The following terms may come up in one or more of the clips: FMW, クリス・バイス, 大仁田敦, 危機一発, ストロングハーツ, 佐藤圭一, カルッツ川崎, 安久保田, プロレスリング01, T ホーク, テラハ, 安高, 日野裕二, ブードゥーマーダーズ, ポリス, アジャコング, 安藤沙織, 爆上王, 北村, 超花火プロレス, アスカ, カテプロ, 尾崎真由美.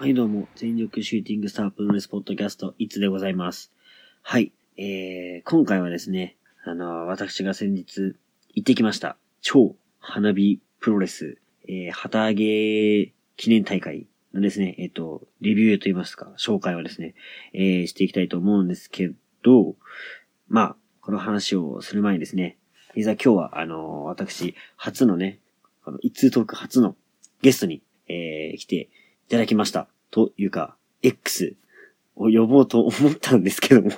はいどうも、全力シューティングスタープロレスポッドキャスト、いつでございます。はい、今回はですね、私が先日行ってきました。超花火プロレス、旗揚げ記念大会のですね、レビューと言いますか、紹介をですね、していきたいと思うんですけど、まあ、この話をする前にですね、実は今日は、私、初のね、一通トーク初のゲストに、来ていただきました。というか、X を呼ぼうと思ったんですけども、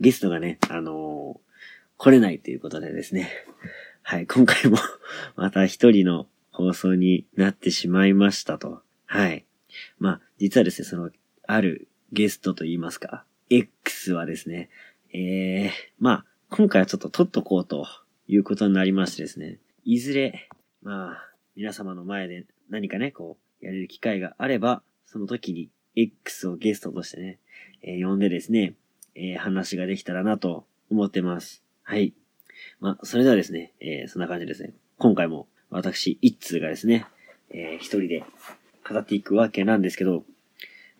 ゲストがね、来れないということでですね。はい、今回もまた一人の放送になってしまいましたと。はい。まあ、実はですね、あるゲストと言いますか、X はですね、まあ、今回はちょっと撮っとこうということになりましてですね、いずれ、まあ、皆様の前で何かね、こう、やれる機会があれば、その時に X をゲストとしてね、呼んでですね、話ができたらなと思ってます。はい。まあ、それではですね、そんな感じですね。今回も私、一通がですね、一人で語っていくわけなんですけど、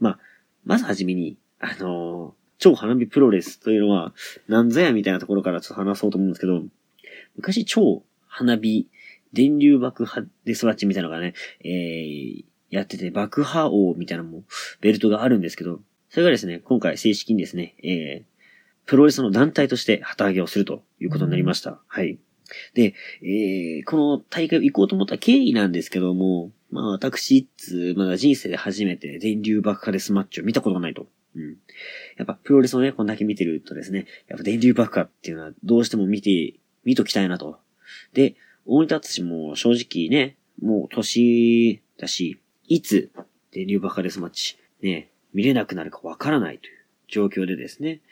まあ、まずはじめに、超花火プロレスというのは何ぞやみたいなところからちょっと話そうと思うんですけど、昔超花火電流爆破で育ちみたいなのがね、やってて爆破王みたいなもベルトがあるんですけど、それがですね、今回正式にですね、プロレスの団体として旗揚げをするということになりました。はい。で、この大会行こうと思った経緯なんですけども、まあ私いつまだ人生で初めて電流爆破でスマッチを見たことがないと。うん。やっぱプロレスをね、こんだけ見てるとですね、やっぱ電流爆破っていうのはどうしても見ときたいなと。で、大仁田敦も正直ね、もう年だし、いつ電流爆破デスマッチ、ね、見れなくなるかわからないという状況でですね、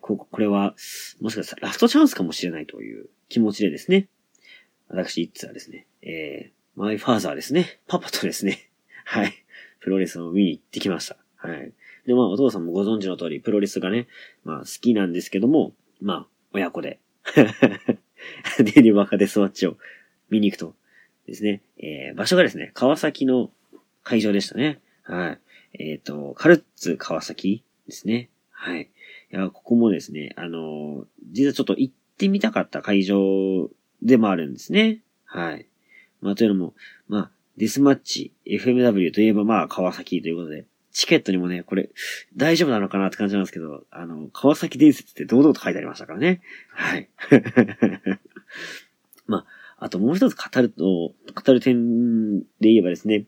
これは、もしかしたらラストチャンスかもしれないという気持ちでですね、私いつはですね、マイファーザーですね、パパとですね、はい、プロレスを見に行ってきました。はい。で、まあ、お父さんもご存知の通り、プロレスがね、まあ、好きなんですけども、まあ、親子で、電流爆破デスマッチを見に行くと、ですね、場所がですね、川崎の会場でしたね。はい。カルッツ川崎ですね。はい。いや、ここもですね、実はちょっと行ってみたかった会場でもあるんですね。はい。まあ、というのも、まあ、デスマッチ、FMW といえばまあ、川崎ということで、チケットにもね、これ、大丈夫なのかなって感じなんですけど、川崎伝説って堂々と書いてありましたからね。はい。まあ、あともう一つ語る点で言えばですね、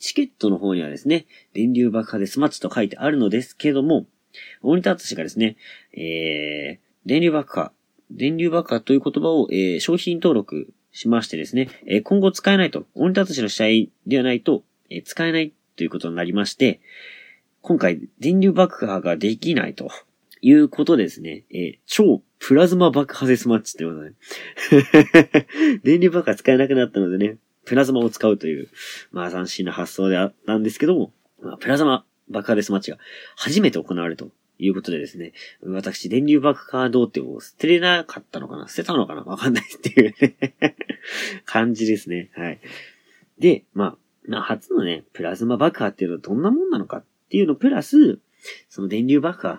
チケットの方にはですね、電流爆破デスマッチと書いてあるのですけども、大仁田敦がですね、電流爆破という言葉を、商品登録しましてですね、今後使えないと、大仁田敦の試合ではないと、使えないということになりまして、今回、電流爆破ができないということですね、超プラズマ爆破デスマッチということで、ね、電流爆破使えなくなったのでね、プラズマを使うという、まあ斬新な発想であったんですけども、まあ、プラズマ爆破デスマッチが初めて行われるということでですね、私、電流爆破童貞を捨てれなかったのかな、捨てたのかなわかんないっていう感じですね。はい。で、まあ、初のね、プラズマ爆破っていうのはどんなもんなのかっていうのプラス、その電流爆破、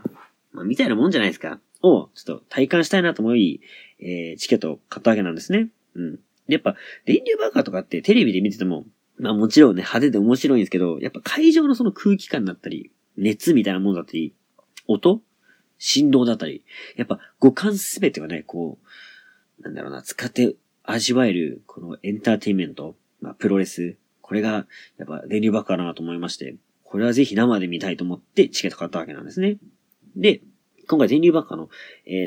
まあ、みたいなもんじゃないですか、を、ちょっと体感したいなと思い、チケットを買ったわけなんですね。うん。で、やっぱ、電流爆破とかってテレビで見てても、まあもちろんね、派手で面白いんですけど、やっぱ会場のその空気感だったり、熱みたいなもんだったり、音？振動だったり、やっぱ五感すべてがね、こう、なんだろうな、使って味わえる、このエンターテインメント、まあプロレス、これが、やっぱ、電流爆破だなと思いまして、これはぜひ生で見たいと思ってチケット買ったわけなんですね。で、今回電流爆破の、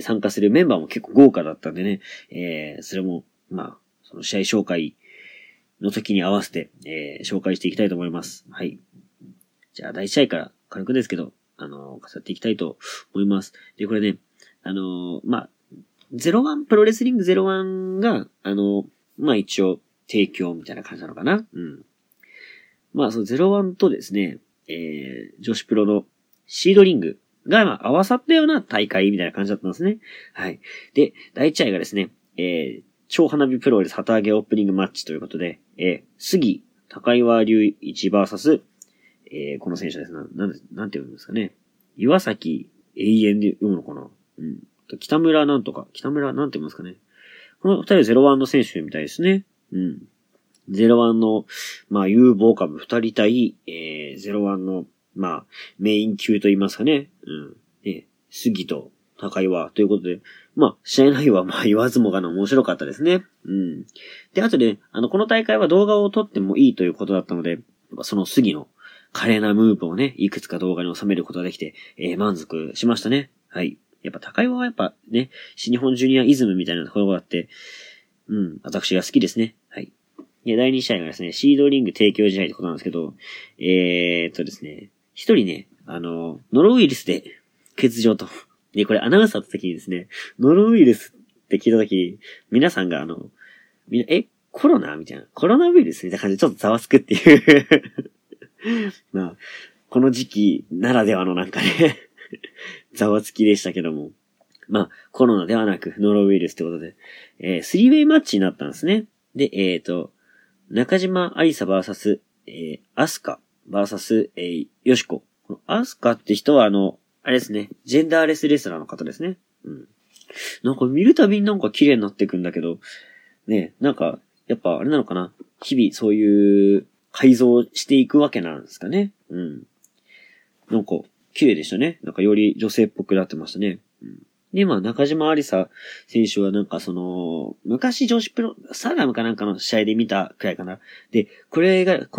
参加するメンバーも結構豪華だったんでね、それも、まあ、その試合紹介の時に合わせて、紹介していきたいと思います。はい。じゃあ、第1試合から軽くですけど、語っていきたいと思います。で、これね、まあ、01、プロレスリング01が、まあ一応、提供みたいな感じなのかな。うん。まあ、その01とですね、女子プロのシードリングが、まあ、合わさったような大会みたいな感じだったんですね。はい。で、第1試合がですね、超花火プロレス旗揚げオープニングマッチということで、杉高岩龍一 VS、この選手です。なんて読むんですかね。岩崎永遠で読むのかな。うん。北村なんとか。北村なんて読むんですかね。この二人は01の選手みたいですね。うん。01の、まあ、有望株二人対、01の、まあ、メイン級と言いますかね。うん。杉と高岩ということで、まあ、試合内容はまあ言わずもがな面白かったですね。うん。で、あとね、この大会は動画を撮ってもいいということだったので、その杉の華麗なムーブをね、いくつか動画に収めることができて、満足しましたね。はい。やっぱ高岩はやっぱね、新日本ジュニアイズムみたいなところがあって、うん、私が好きですね。はい。で、第2試合がですね、シードリング提供試合ってことなんですけど、ですね、一人ね、ノロウイルスで欠場と。で、これアナウンサーだった時にですね、ノロウイルスって聞いた時、皆さんがみんな、コロナみたいな、コロナウイルスみたいな感じでちょっとざわつくっていう。まあ、この時期ならではのなんかね、ざわつきでしたけども。まあ、コロナではなくノロウイルスってことで、3ウェイマッチになったんですね。で、中島愛沙 VS、アスカ VS、ヨシコ。このアスカって人はあれですね。ジェンダーレスレスラーの方ですね。うん。なんか見るたびになんか綺麗になっていくんだけど、ね、なんか、やっぱあれなのかな。日々そういう改造していくわけなんですかね。うん。なんか、綺麗でしたね。なんかより女性っぽくなってましたね。うん。で、まあ中島有沙選手はなんか昔女子プロ、サラムかなんかの試合で見たくらいかな。で、こ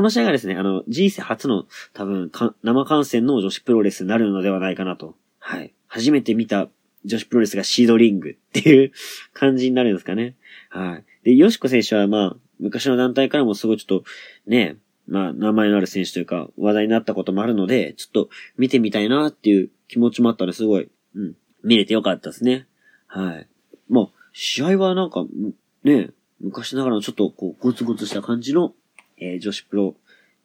の試合がですね、人生初の多分、生観戦の女子プロレスになるのではないかなと。はい。初めて見た女子プロレスがシードリングっていう感じになるんですかね。はい。で、ヨシコ選手はまあ、昔の団体からもすごいちょっと、ね、まあ、名前のある選手というか、話題になったこともあるので、ちょっと見てみたいなっていう気持ちもあったらすごい、うん。見れてよかったですね。はい。まあ、試合はなんか、ね、昔ながらのちょっとこう、ゴツゴツした感じの、女子プロ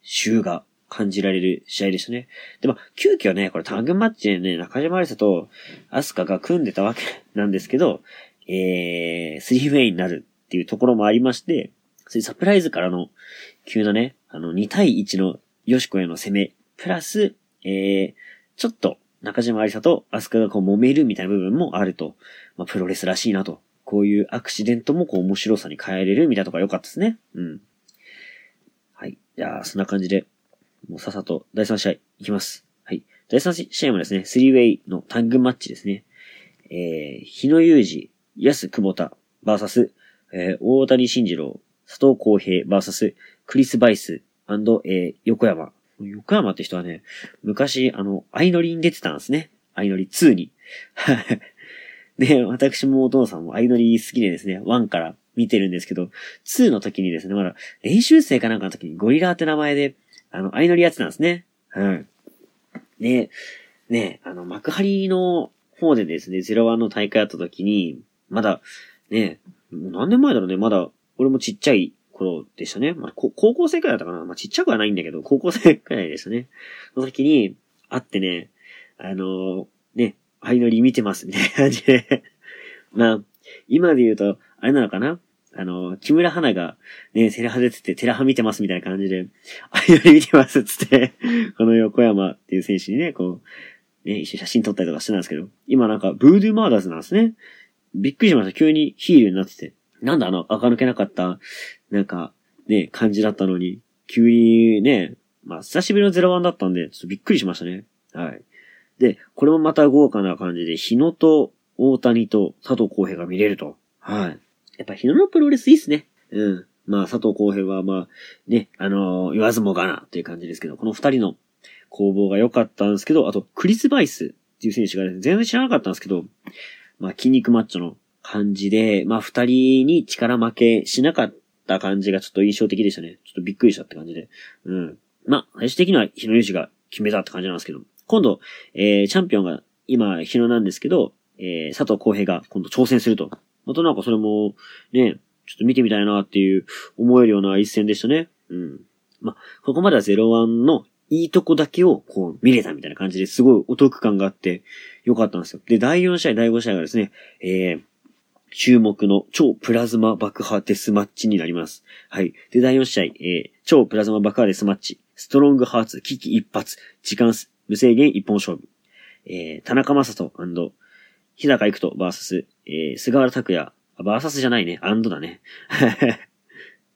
集が感じられる試合でしたね。で、まあ、急遽ね、これタッグマッチでね、中島有沙とアスカが組んでたわけなんですけど、3ウェイになるっていうところもありまして、そういうサプライズからの、急なね、2対1のヨシコへの攻め、プラス、ちょっと、中島有沙とアスカがこう揉めるみたいな部分もあると。まあ、プロレスらしいなと。こういうアクシデントもこう面白さに変えれるみたいなとこが良かったですね。うん。はい。じゃあ、そんな感じで、もうさっさと第3試合いきます。はい。第3試合もですね、3ウェイのタッグマッチですね。日野裕二、安久保田、VS、大谷慎次郎、佐藤浩平、VS、クリス・バイス、横山。横山って人はね、昔、相乗りに出てたんですね。相乗り2に。で、私もお父さんも相乗り好きでですね、1から見てるんですけど、2の時にですね、まだ練習生かなんかの時にゴリラって名前で、相乗りやってたんですね。うん。で、ね、幕張の方でですね、01の大会あった時に、まだ、ね、何年前だろうね、まだ、俺もちっちゃい、頃でしたね。まあ、高校生くらいだったかな。まあ、ちっちゃくはないんだけど、高校生くらいでしたね。その時に、会ってね、ね、相乗り見てます、みたいな感じで。まあ、今で言うと、あれなのかな？木村花が、ね、テラハ出てて、テラハ見てます、みたいな感じで、相乗り見てます、つって、この横山っていう選手にね、こう、ね、一緒に写真撮ったりとかしてたんですけど、今なんか、ブードゥーマーダーズなんですね。びっくりしました。急にヒールになってて。なんだ垢抜けなかった、なんか、ね、感じだったのに、急にね、まあ、久しぶりの01だったんで、ちょっとびっくりしましたね。はい。で、これもまた豪華な感じで、日野と大谷と佐藤浩平が見れると。はい。やっぱ日野のプロレスいいっすね。うん。まあ、佐藤浩平はまあ、ね、言わずもがな、という感じですけど、この二人の攻防が良かったんですけど、あと、クリス・バイスっていう選手がね、全然知らなかったんですけど、まあ、筋肉マッチョの、感じで、まあ、二人に力負けしなかった感じがちょっと印象的でしたね。ちょっとびっくりしたって感じで。うん。まあ、最終的には日野裕二が決めたって感じなんですけど、今度、チャンピオンが今、日野なんですけど、佐藤浩平が今度挑戦すると。またなんかそれも、ね、ちょっと見てみたいなっていう思えるような一戦でしたね。うん。まあ、ここまでは01のいいとこだけをこう見れたみたいな感じですごいお得感があって良かったんですよ。で、第4試合、第5試合がですね、注目の超プラズマ爆破デスマッチになります。はい。で、第4試合、超プラズマ爆破デスマッチ。ストロングハーツ、危機一発、時間無制限一本勝負。田中正人&日高育人 VS、菅原拓也、VS じゃないね、&だね。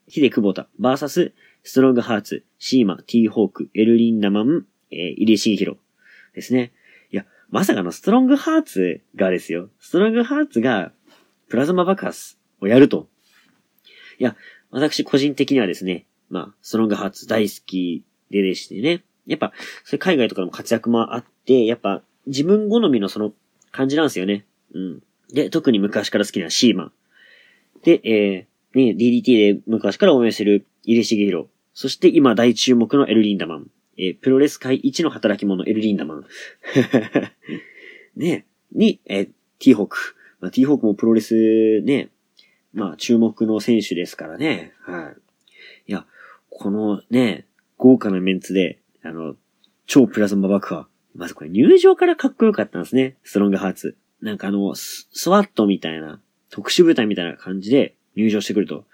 秀久保田 VS、ストロングハーツ、シーマ、T ホーク、エルリンダマン、入江茂弘ですね。いや、まさかのストロングハーツがですよ。ストロングハーツがプラズマ爆発をやると。いや、私個人的にはですね、まあ、ストロングハーツ大好きででしてね。やっぱ、それ海外とかでも活躍もあって、やっぱ自分好みのその感じなんですよね。うん。で、特に昔から好きなシーマン。で、ね、DDT で昔から応援してる入江茂弘。そして今大注目のエルリンダマン。プロレス界一の働き者エルリンダマン。ね、に、T ホーク。まあ、T ホークもプロレスね、まあ注目の選手ですからね。はい。いや、このね、豪華なメンツで、超プラズマ爆破。まずこれ入場からかっこよかったんですね。ストロングハーツ。なんかスワットみたいな、特殊部隊みたいな感じで入場してくると。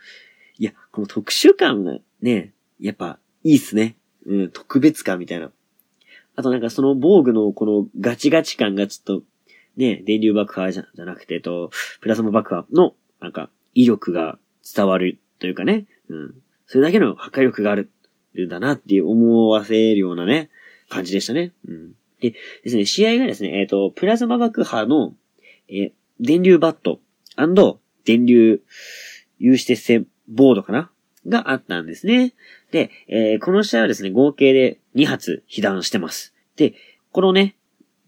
いや、この特殊感がね、やっぱいいっすね。うん、特別感みたいな。あとなんかその防具のこのガチガチ感がちょっと、ね、電流爆破じゃなくて、プラズマ爆破の、なんか、威力が伝わるというかね、うん。それだけの破壊力があるんだなっていう思わせるようなね、感じでしたね。うん。でですね、試合がですね、プラズマ爆破の、電流バット&電流有刺鉄線ボードかながあったんですね。で、この試合はですね、合計で2発被弾してます。で、このね、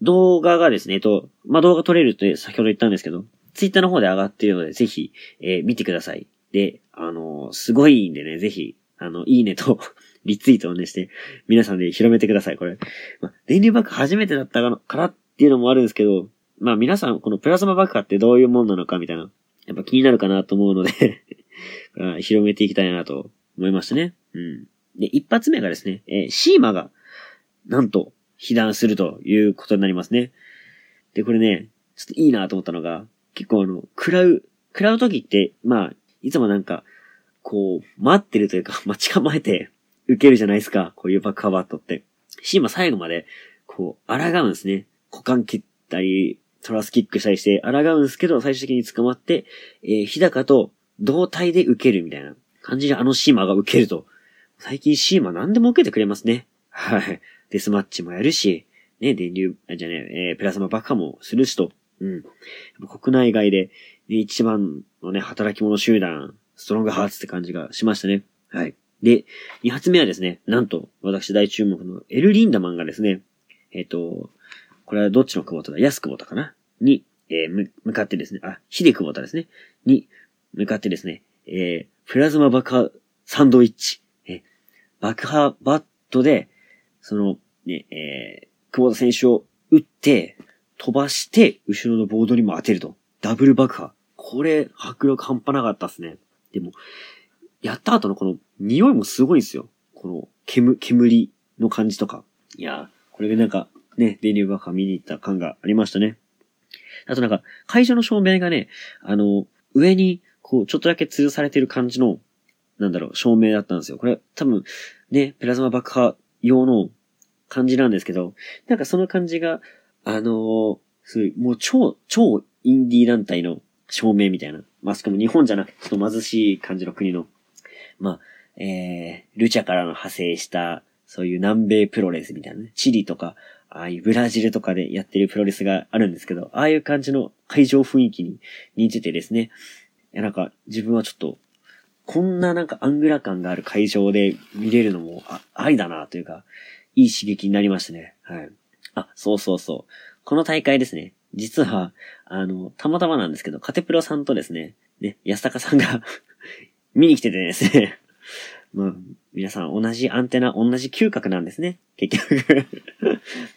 動画がですね、まあ、動画撮れると先ほど言ったんですけど、ツイッターの方で上がっているので、ぜひ、見てください。で、すごいんでね、ぜひ、いいねと、リツイートをねして、皆さんで広めてください、これ。まあ、電流爆破初めてだったからっていうのもあるんですけど、まあ、皆さん、このプラズマ爆破ってどういうもんなのかみたいな、やっぱ気になるかなと思うので、広めていきたいなと思いましたね。うん。で、一発目がですね、シーマが、なんと、被弾するということになりますね。で、これね、ちょっといいなと思ったのが、結構食らう時って、まあ、いつもなんか、こう、待ってるというか、待ち構えて、受けるじゃないですか。こういう爆破バットって。シーマ最後まで、こう、抗うんですね。股間切ったり、トラスキックしたりして、抗うんですけど、最終的に捕まって、日高と同体で受けるみたいな感じで、シーマが受けると。最近シーマ何でも受けてくれますね。はい。デスマッチもやるし、ね、プラズマ爆破もするしと。うん。国内外で、ね、一番のね、働き者集団、ストロングハーツって感じがしましたね。はい。で、二発目はですね、なんと、私大注目のエルリンダマンがですね、これはどっちの久保田だ？安久保田かなに、向かってですね、秀久保田ですね。に、向かってですね、プラズマ爆破サンドイッチ。爆破バットで、その、ね、久保田選手を打って、飛ばして、後ろのボードにも当てると。ダブル爆破。これ、迫力半端なかったっすね。でも、やった後のこの、匂いもすごいんですよ。この、煙の感じとか。いやー、これがなんか、ね、電流爆破見に行った感がありましたね。あとなんか、会場の照明がね、上に、こう、ちょっとだけ吊るされてる感じの、なんだろう、照明だったんですよ。これ、多分、ね、プラズマ爆破用の感じなんですけど、なんかその感じが、もう超インディー団体の照明みたいな。まあ、しかも日本じゃなくて、ちょっと貧しい感じの国の、まあ、ルチャからの派生した、そういう南米プロレスみたいなね。チリとか、ああいうブラジルとかでやってるプロレスがあるんですけど、ああいう感じの会場雰囲気に似ててですね。なんか、自分はちょっと、こんななんかアングラ感がある会場で見れるのも、ありだなというか、いい刺激になりましたね。はい。そう。この大会ですね。実は、たまたまなんですけど、カテプロさんとですね、安高さんが、見に来ててですね。まあ、皆さん同じアンテナ、同じ嗅覚なんですね。結局。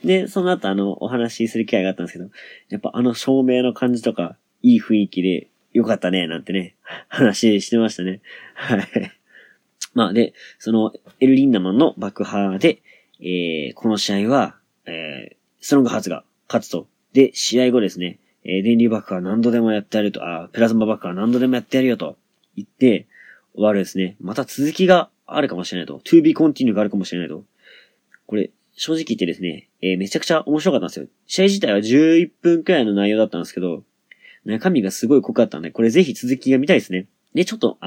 で、その後お話しする機会があったんですけど、やっぱ照明の感じとか、いい雰囲気で、よかったね、なんてね、話してましたね。はい。まあ、で、その、エルリンダマンの爆破で、この試合は、ストロングハーツが勝つと。で、試合後ですね、電流爆破何度でもやってやると、プラズマ爆破何度でもやってやるよと言って、終わるですね。また続きがあるかもしれないと。To be continued があるかもしれないと。これ、正直言ってですね、めちゃくちゃ面白かったんですよ。試合自体は11分くらいの内容だったんですけど、中身がすごい濃かったんで、これぜひ続きが見たいですね。で、ちょっと、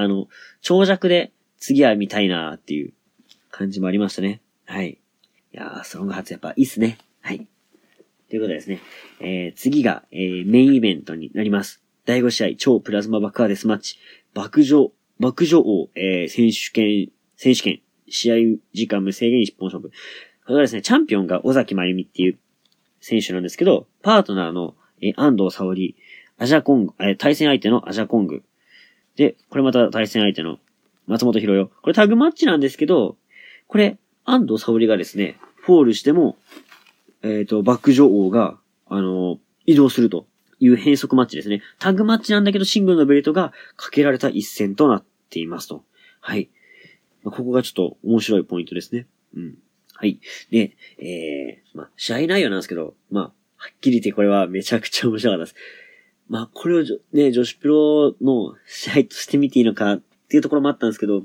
長尺で次は見たいなーっていう感じもありましたね。はい。いやー、ストロングハーツやっぱいいっすね。はい。ということでですね、次が、メインイベントになります。第5試合、超プラズマ爆破デスマッチ、爆上王、選手権、試合時間無制限一本勝負。これはですね、チャンピオンが尾崎真由美っていう選手なんですけど、パートナーの、安藤沙織、対戦相手のアジャコング。で、これまた対戦相手の松本博代。これタグマッチなんですけど、これ、安藤沙織がですね、フォールしても、爆上王が、移動するという変則マッチですね。タグマッチなんだけど、シングルのベルトがかけられた一戦となっていますと。はい。ここがちょっと面白いポイントですね。うん。はい。で、試合内容なんですけど、はっきり言ってこれはめちゃくちゃ面白かったです。これをね、女子プロの試合として見ていいのかっていうところもあったんですけど、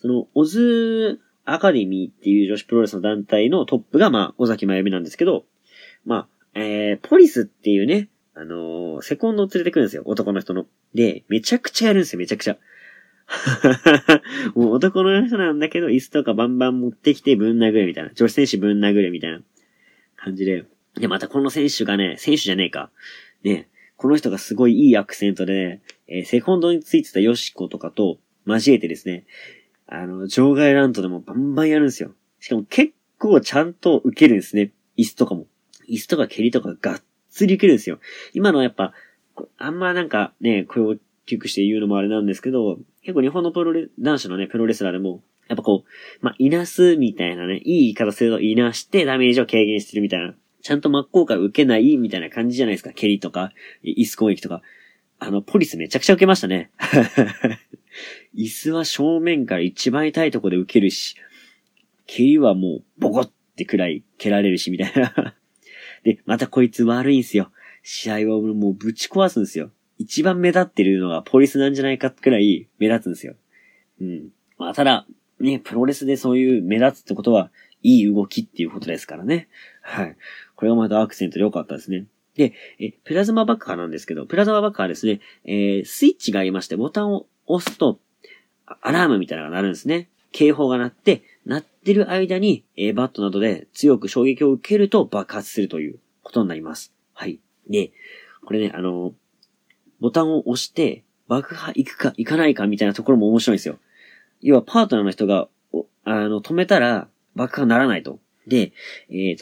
その、オズアカデミーっていう女子プロレスの団体のトップが、尾崎真由美なんですけど、ポリスっていうね、セコンドを連れてくるんですよ、男の人の。で、めちゃくちゃやるんですよ、めちゃくちゃ。もう男の人なんだけど、椅子とかバンバン持ってきてぶん殴れみたいな。女子選手ぶん殴れみたいな感じで。で、またこの選手じゃねえか。ね、この人がすごいいいアクセントで、セコンドについてたヨシコとかと交えてですね、場外乱闘でもバンバンやるんですよ。しかも結構ちゃんと受けるんですね。椅子とか蹴りとかがっつり受けるんですよ。今のやっぱ、あんまなんかね、これを大きくして言うのもあれなんですけど、結構日本の男子のね、プロレスラーでも、やっぱこう、いなすみたいなね、いい言い方するといなしてダメージを軽減してるみたいな。ちゃんと真っ向から受けないみたいな感じじゃないですか。蹴りとか、椅子攻撃とか。ポリスめちゃくちゃ受けましたね。椅子は正面から一番痛いとこで受けるし、蹴りはもうボコってくらい蹴られるし、みたいな。で、またこいつ悪いんすよ。試合をもうぶち壊すんですよ。一番目立ってるのがポリスなんじゃないかくらい目立つんですよ。うん。ただ、ね、プロレスでそういう目立つってことは、いい動きっていうことですからね。はい。これがまたアクセントで良かったですね。で、プラズマ爆破なんですけど、プラズマ爆破はですね、スイッチがありまして、ボタンを押すと、アラームみたいなのが鳴るんですね。警報が鳴って、鳴ってる間に、バットなどで強く衝撃を受けると爆発するということになります。はい。で、これね、ボタンを押して、爆破行くか行かないかみたいなところも面白いんですよ。要はパートナーの人が、止めたら、爆破ならないと。で、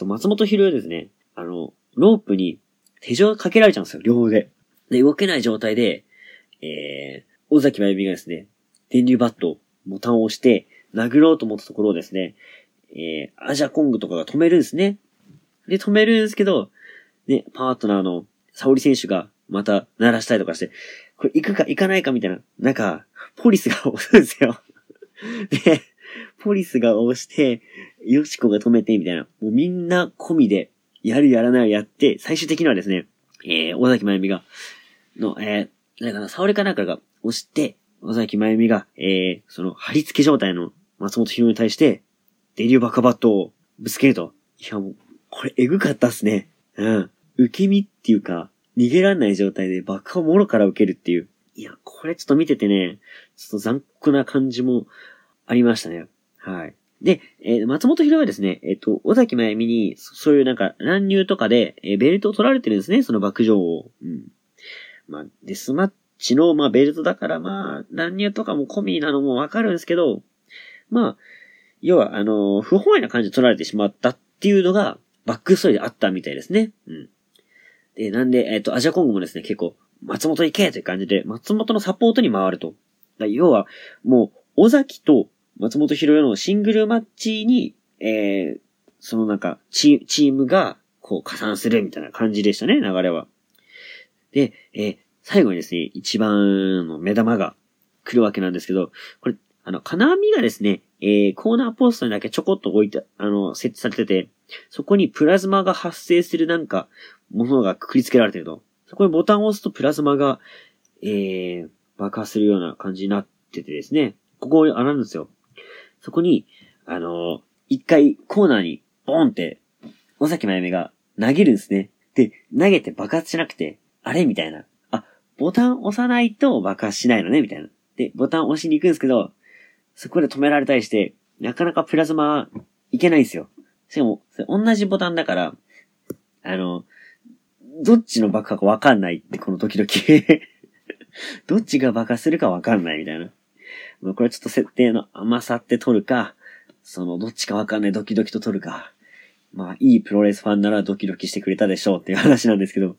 松本博代ですね、ロープに手錠かけられちゃうんですよ、両腕。で、動けない状態で、尾崎真由美がですね、電流バットをボタンを押して、殴ろうと思ったところをですね、アジャコングとかが止めるんですね。で、止めるんですけど、ね、パートナーの沙織選手がまた鳴らしたりとかして、これ行くか行かないかみたいな、なんか、ポリスが押すんですよ。で、ポリスが押して、ヨシコが止めて、みたいな。もうみんな込みで、やるやらないやって、最終的にはですね、尾崎真由美が、沙織かなんかが押して、尾崎真由美が、貼り付け状態の松本博に対して、電流爆破バットをぶつけると。いやもう、これエグかったっすね。うん。受け身っていうか、逃げられない状態で爆破をもろから受けるっていう。いや、これちょっと見ててね、ちょっと残酷な感じも、ありましたね。はい。で、松本博はですね、尾崎真由美に、そういうなんか、乱入とかで、ベルトを取られてるんですね、その爆上を。うん。デスマッチの、ベルトだから、乱入とかも込みなのもわかるんですけど、要は、不本意な感じで取られてしまったっていうのが、バックストーリーであったみたいですね。うん。で、なんで、アジャコングもですね、結構、松本行けという感じで、松本のサポートに回ると。要は、もう、尾崎と、松本博代のシングルマッチに、チームが、加算するみたいな感じでしたね、流れは。で、最後にですね、一番の目玉が来るわけなんですけど、これ、金網がですね、コーナーポストにだけちょこっと置いて、設置されてて、そこにプラズマが発生するなんか、ものがくくりつけられてると。そこにボタンを押すとプラズマが、爆破するような感じになっててですね、ここ、あれなんですよ。そこに、一回コーナーにボーンって、尾崎真由美が投げるんですね。で、投げて爆発しなくて、あれみたいな。あ、ボタン押さないと爆発しないのねみたいな。で、ボタン押しに行くんですけど、そこで止められたりして、なかなかプラズマいけないんですよ。しかも、それ同じボタンだから、どっちの爆破かわかんないって、この時々。どっちが爆破するかわかんないみたいな。これちょっと設定の甘さって取るか、どっちかわかんないドキドキと取るか。まあ、いいプロレスファンならドキドキしてくれたでしょうっていう話なんですけど。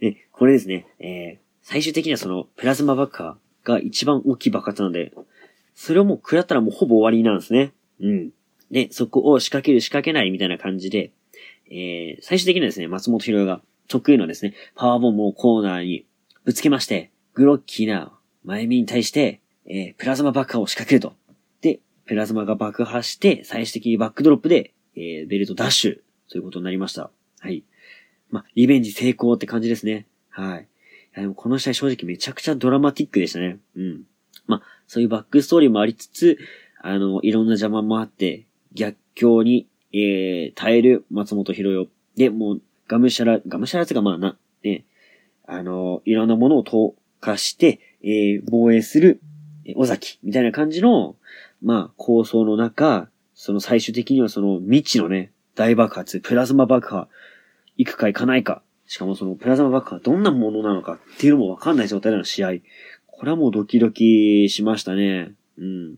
で、これですね、最終的にはプラズマ爆破が一番大きい爆発なので、それをもう食らったらもうほぼ終わりなんですね。うん。で、そこを仕掛ける仕掛けないみたいな感じで、最終的にはですね、松本博が得意のですね、パワーボムをコーナーにぶつけまして、グロッキーな真由美に対して、プラズマ爆破を仕掛けると。で、プラズマが爆破して、最終的にバックドロップで、ベルトダッシュということになりました。はい。まあ、リベンジ成功って感じですね。はい。いやでもこの試合正直めちゃくちゃドラマティックでしたね。うん。まあ、そういうバックストーリーもありつつ、いろんな邪魔もあって、逆境に、耐える松本博代。で、もう、がむしゃらつがまあな、ね、いろんなものを投下して、防衛する、尾崎、みたいな感じの、まあ、構想の中、最終的には未知のね、大爆発、プラズマ爆破、行くか行かないか、しかもプラズマ爆破どんなものなのかっていうのもわかんない状態での試合。これはもうドキドキしましたね。うん。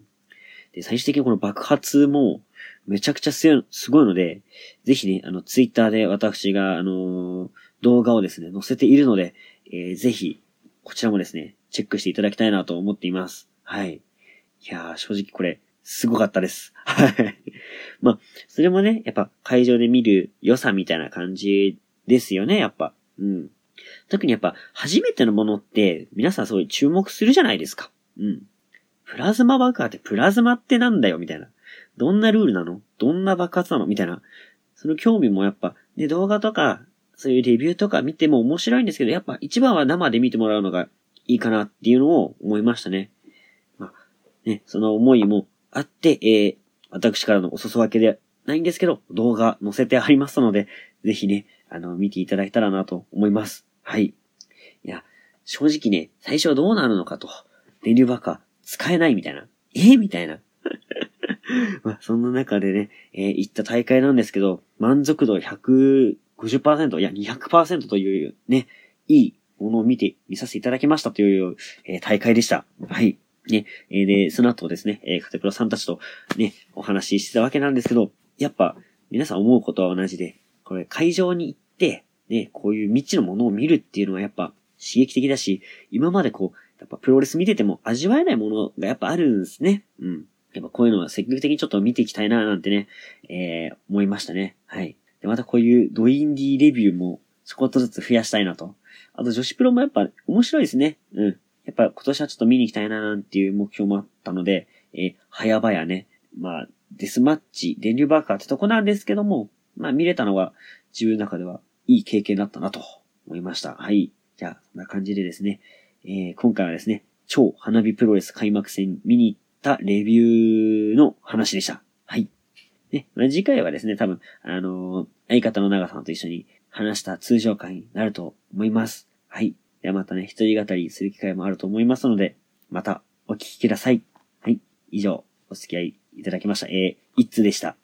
で、最終的にこの爆発も、めちゃくちゃすごいので、ぜひね、ツイッターで私が、動画をですね、載せているので、ぜひ、こちらもですね、チェックしていただきたいなと思っています。はい。いやー、正直これ、すごかったです。はい。まあ、それもね、やっぱ会場で見る良さみたいな感じですよね、やっぱ。うん。特にやっぱ、初めてのものって、皆さんすごい注目するじゃないですか。うん。プラズマ爆破って、プラズマってなんだよ、みたいな。どんなルールなの？どんな爆発なの？みたいな。その興味もやっぱ、ね、動画とか、そういうレビューとか見ても面白いんですけど、やっぱ一番は生で見てもらうのがいいかなっていうのを思いましたね。まあ、ね、その思いもあって、私からのお裾分けではないんですけど、動画載せてありますので、ぜひね、見ていただけたらなと思います。はい。いや、正直ね、最初はどうなるのかと、電流爆破使えないみたいな。みたいな。まあ、そんな中でね、行った大会なんですけど、満足度 150%、いや 200% というね、いいものを見させていただきましたという、大会でした。はい。ね、で、その後ですね、カテプロさんたちとね、お話ししてたわけなんですけど、やっぱ、皆さん思うことは同じで、これ会場に行って、ね、こういう未知のものを見るっていうのはやっぱ刺激的だし、今までやっぱプロレス見てても味わえないものがやっぱあるんですね。うん。やっぱこういうのは積極的にちょっと見ていきたいななんてね、思いましたね。はい。で、またこういうドインディレビューもちょこっとずつ増やしたいなと。あと女子プロもやっぱ面白いですね。うん。やっぱ今年はちょっと見に行きたいななんていう目標もあったので、早々ね、まあ、デスマッチ、電流爆破ってとこなんですけども、まあ見れたのは自分の中ではいい経験だったなと思いました。はい。じゃあ、そんな感じでですね、今回はですね、超花火プロレス開幕戦見に行ってレビューの話でした。はい。ね、まあ、次回はですね、多分、相方の長さんと一緒に話した通常回になると思います。はい。ではまたね、一人語りする機会もあると思いますので、またお聞きください。はい。以上、お付き合いいただきました。一通でした。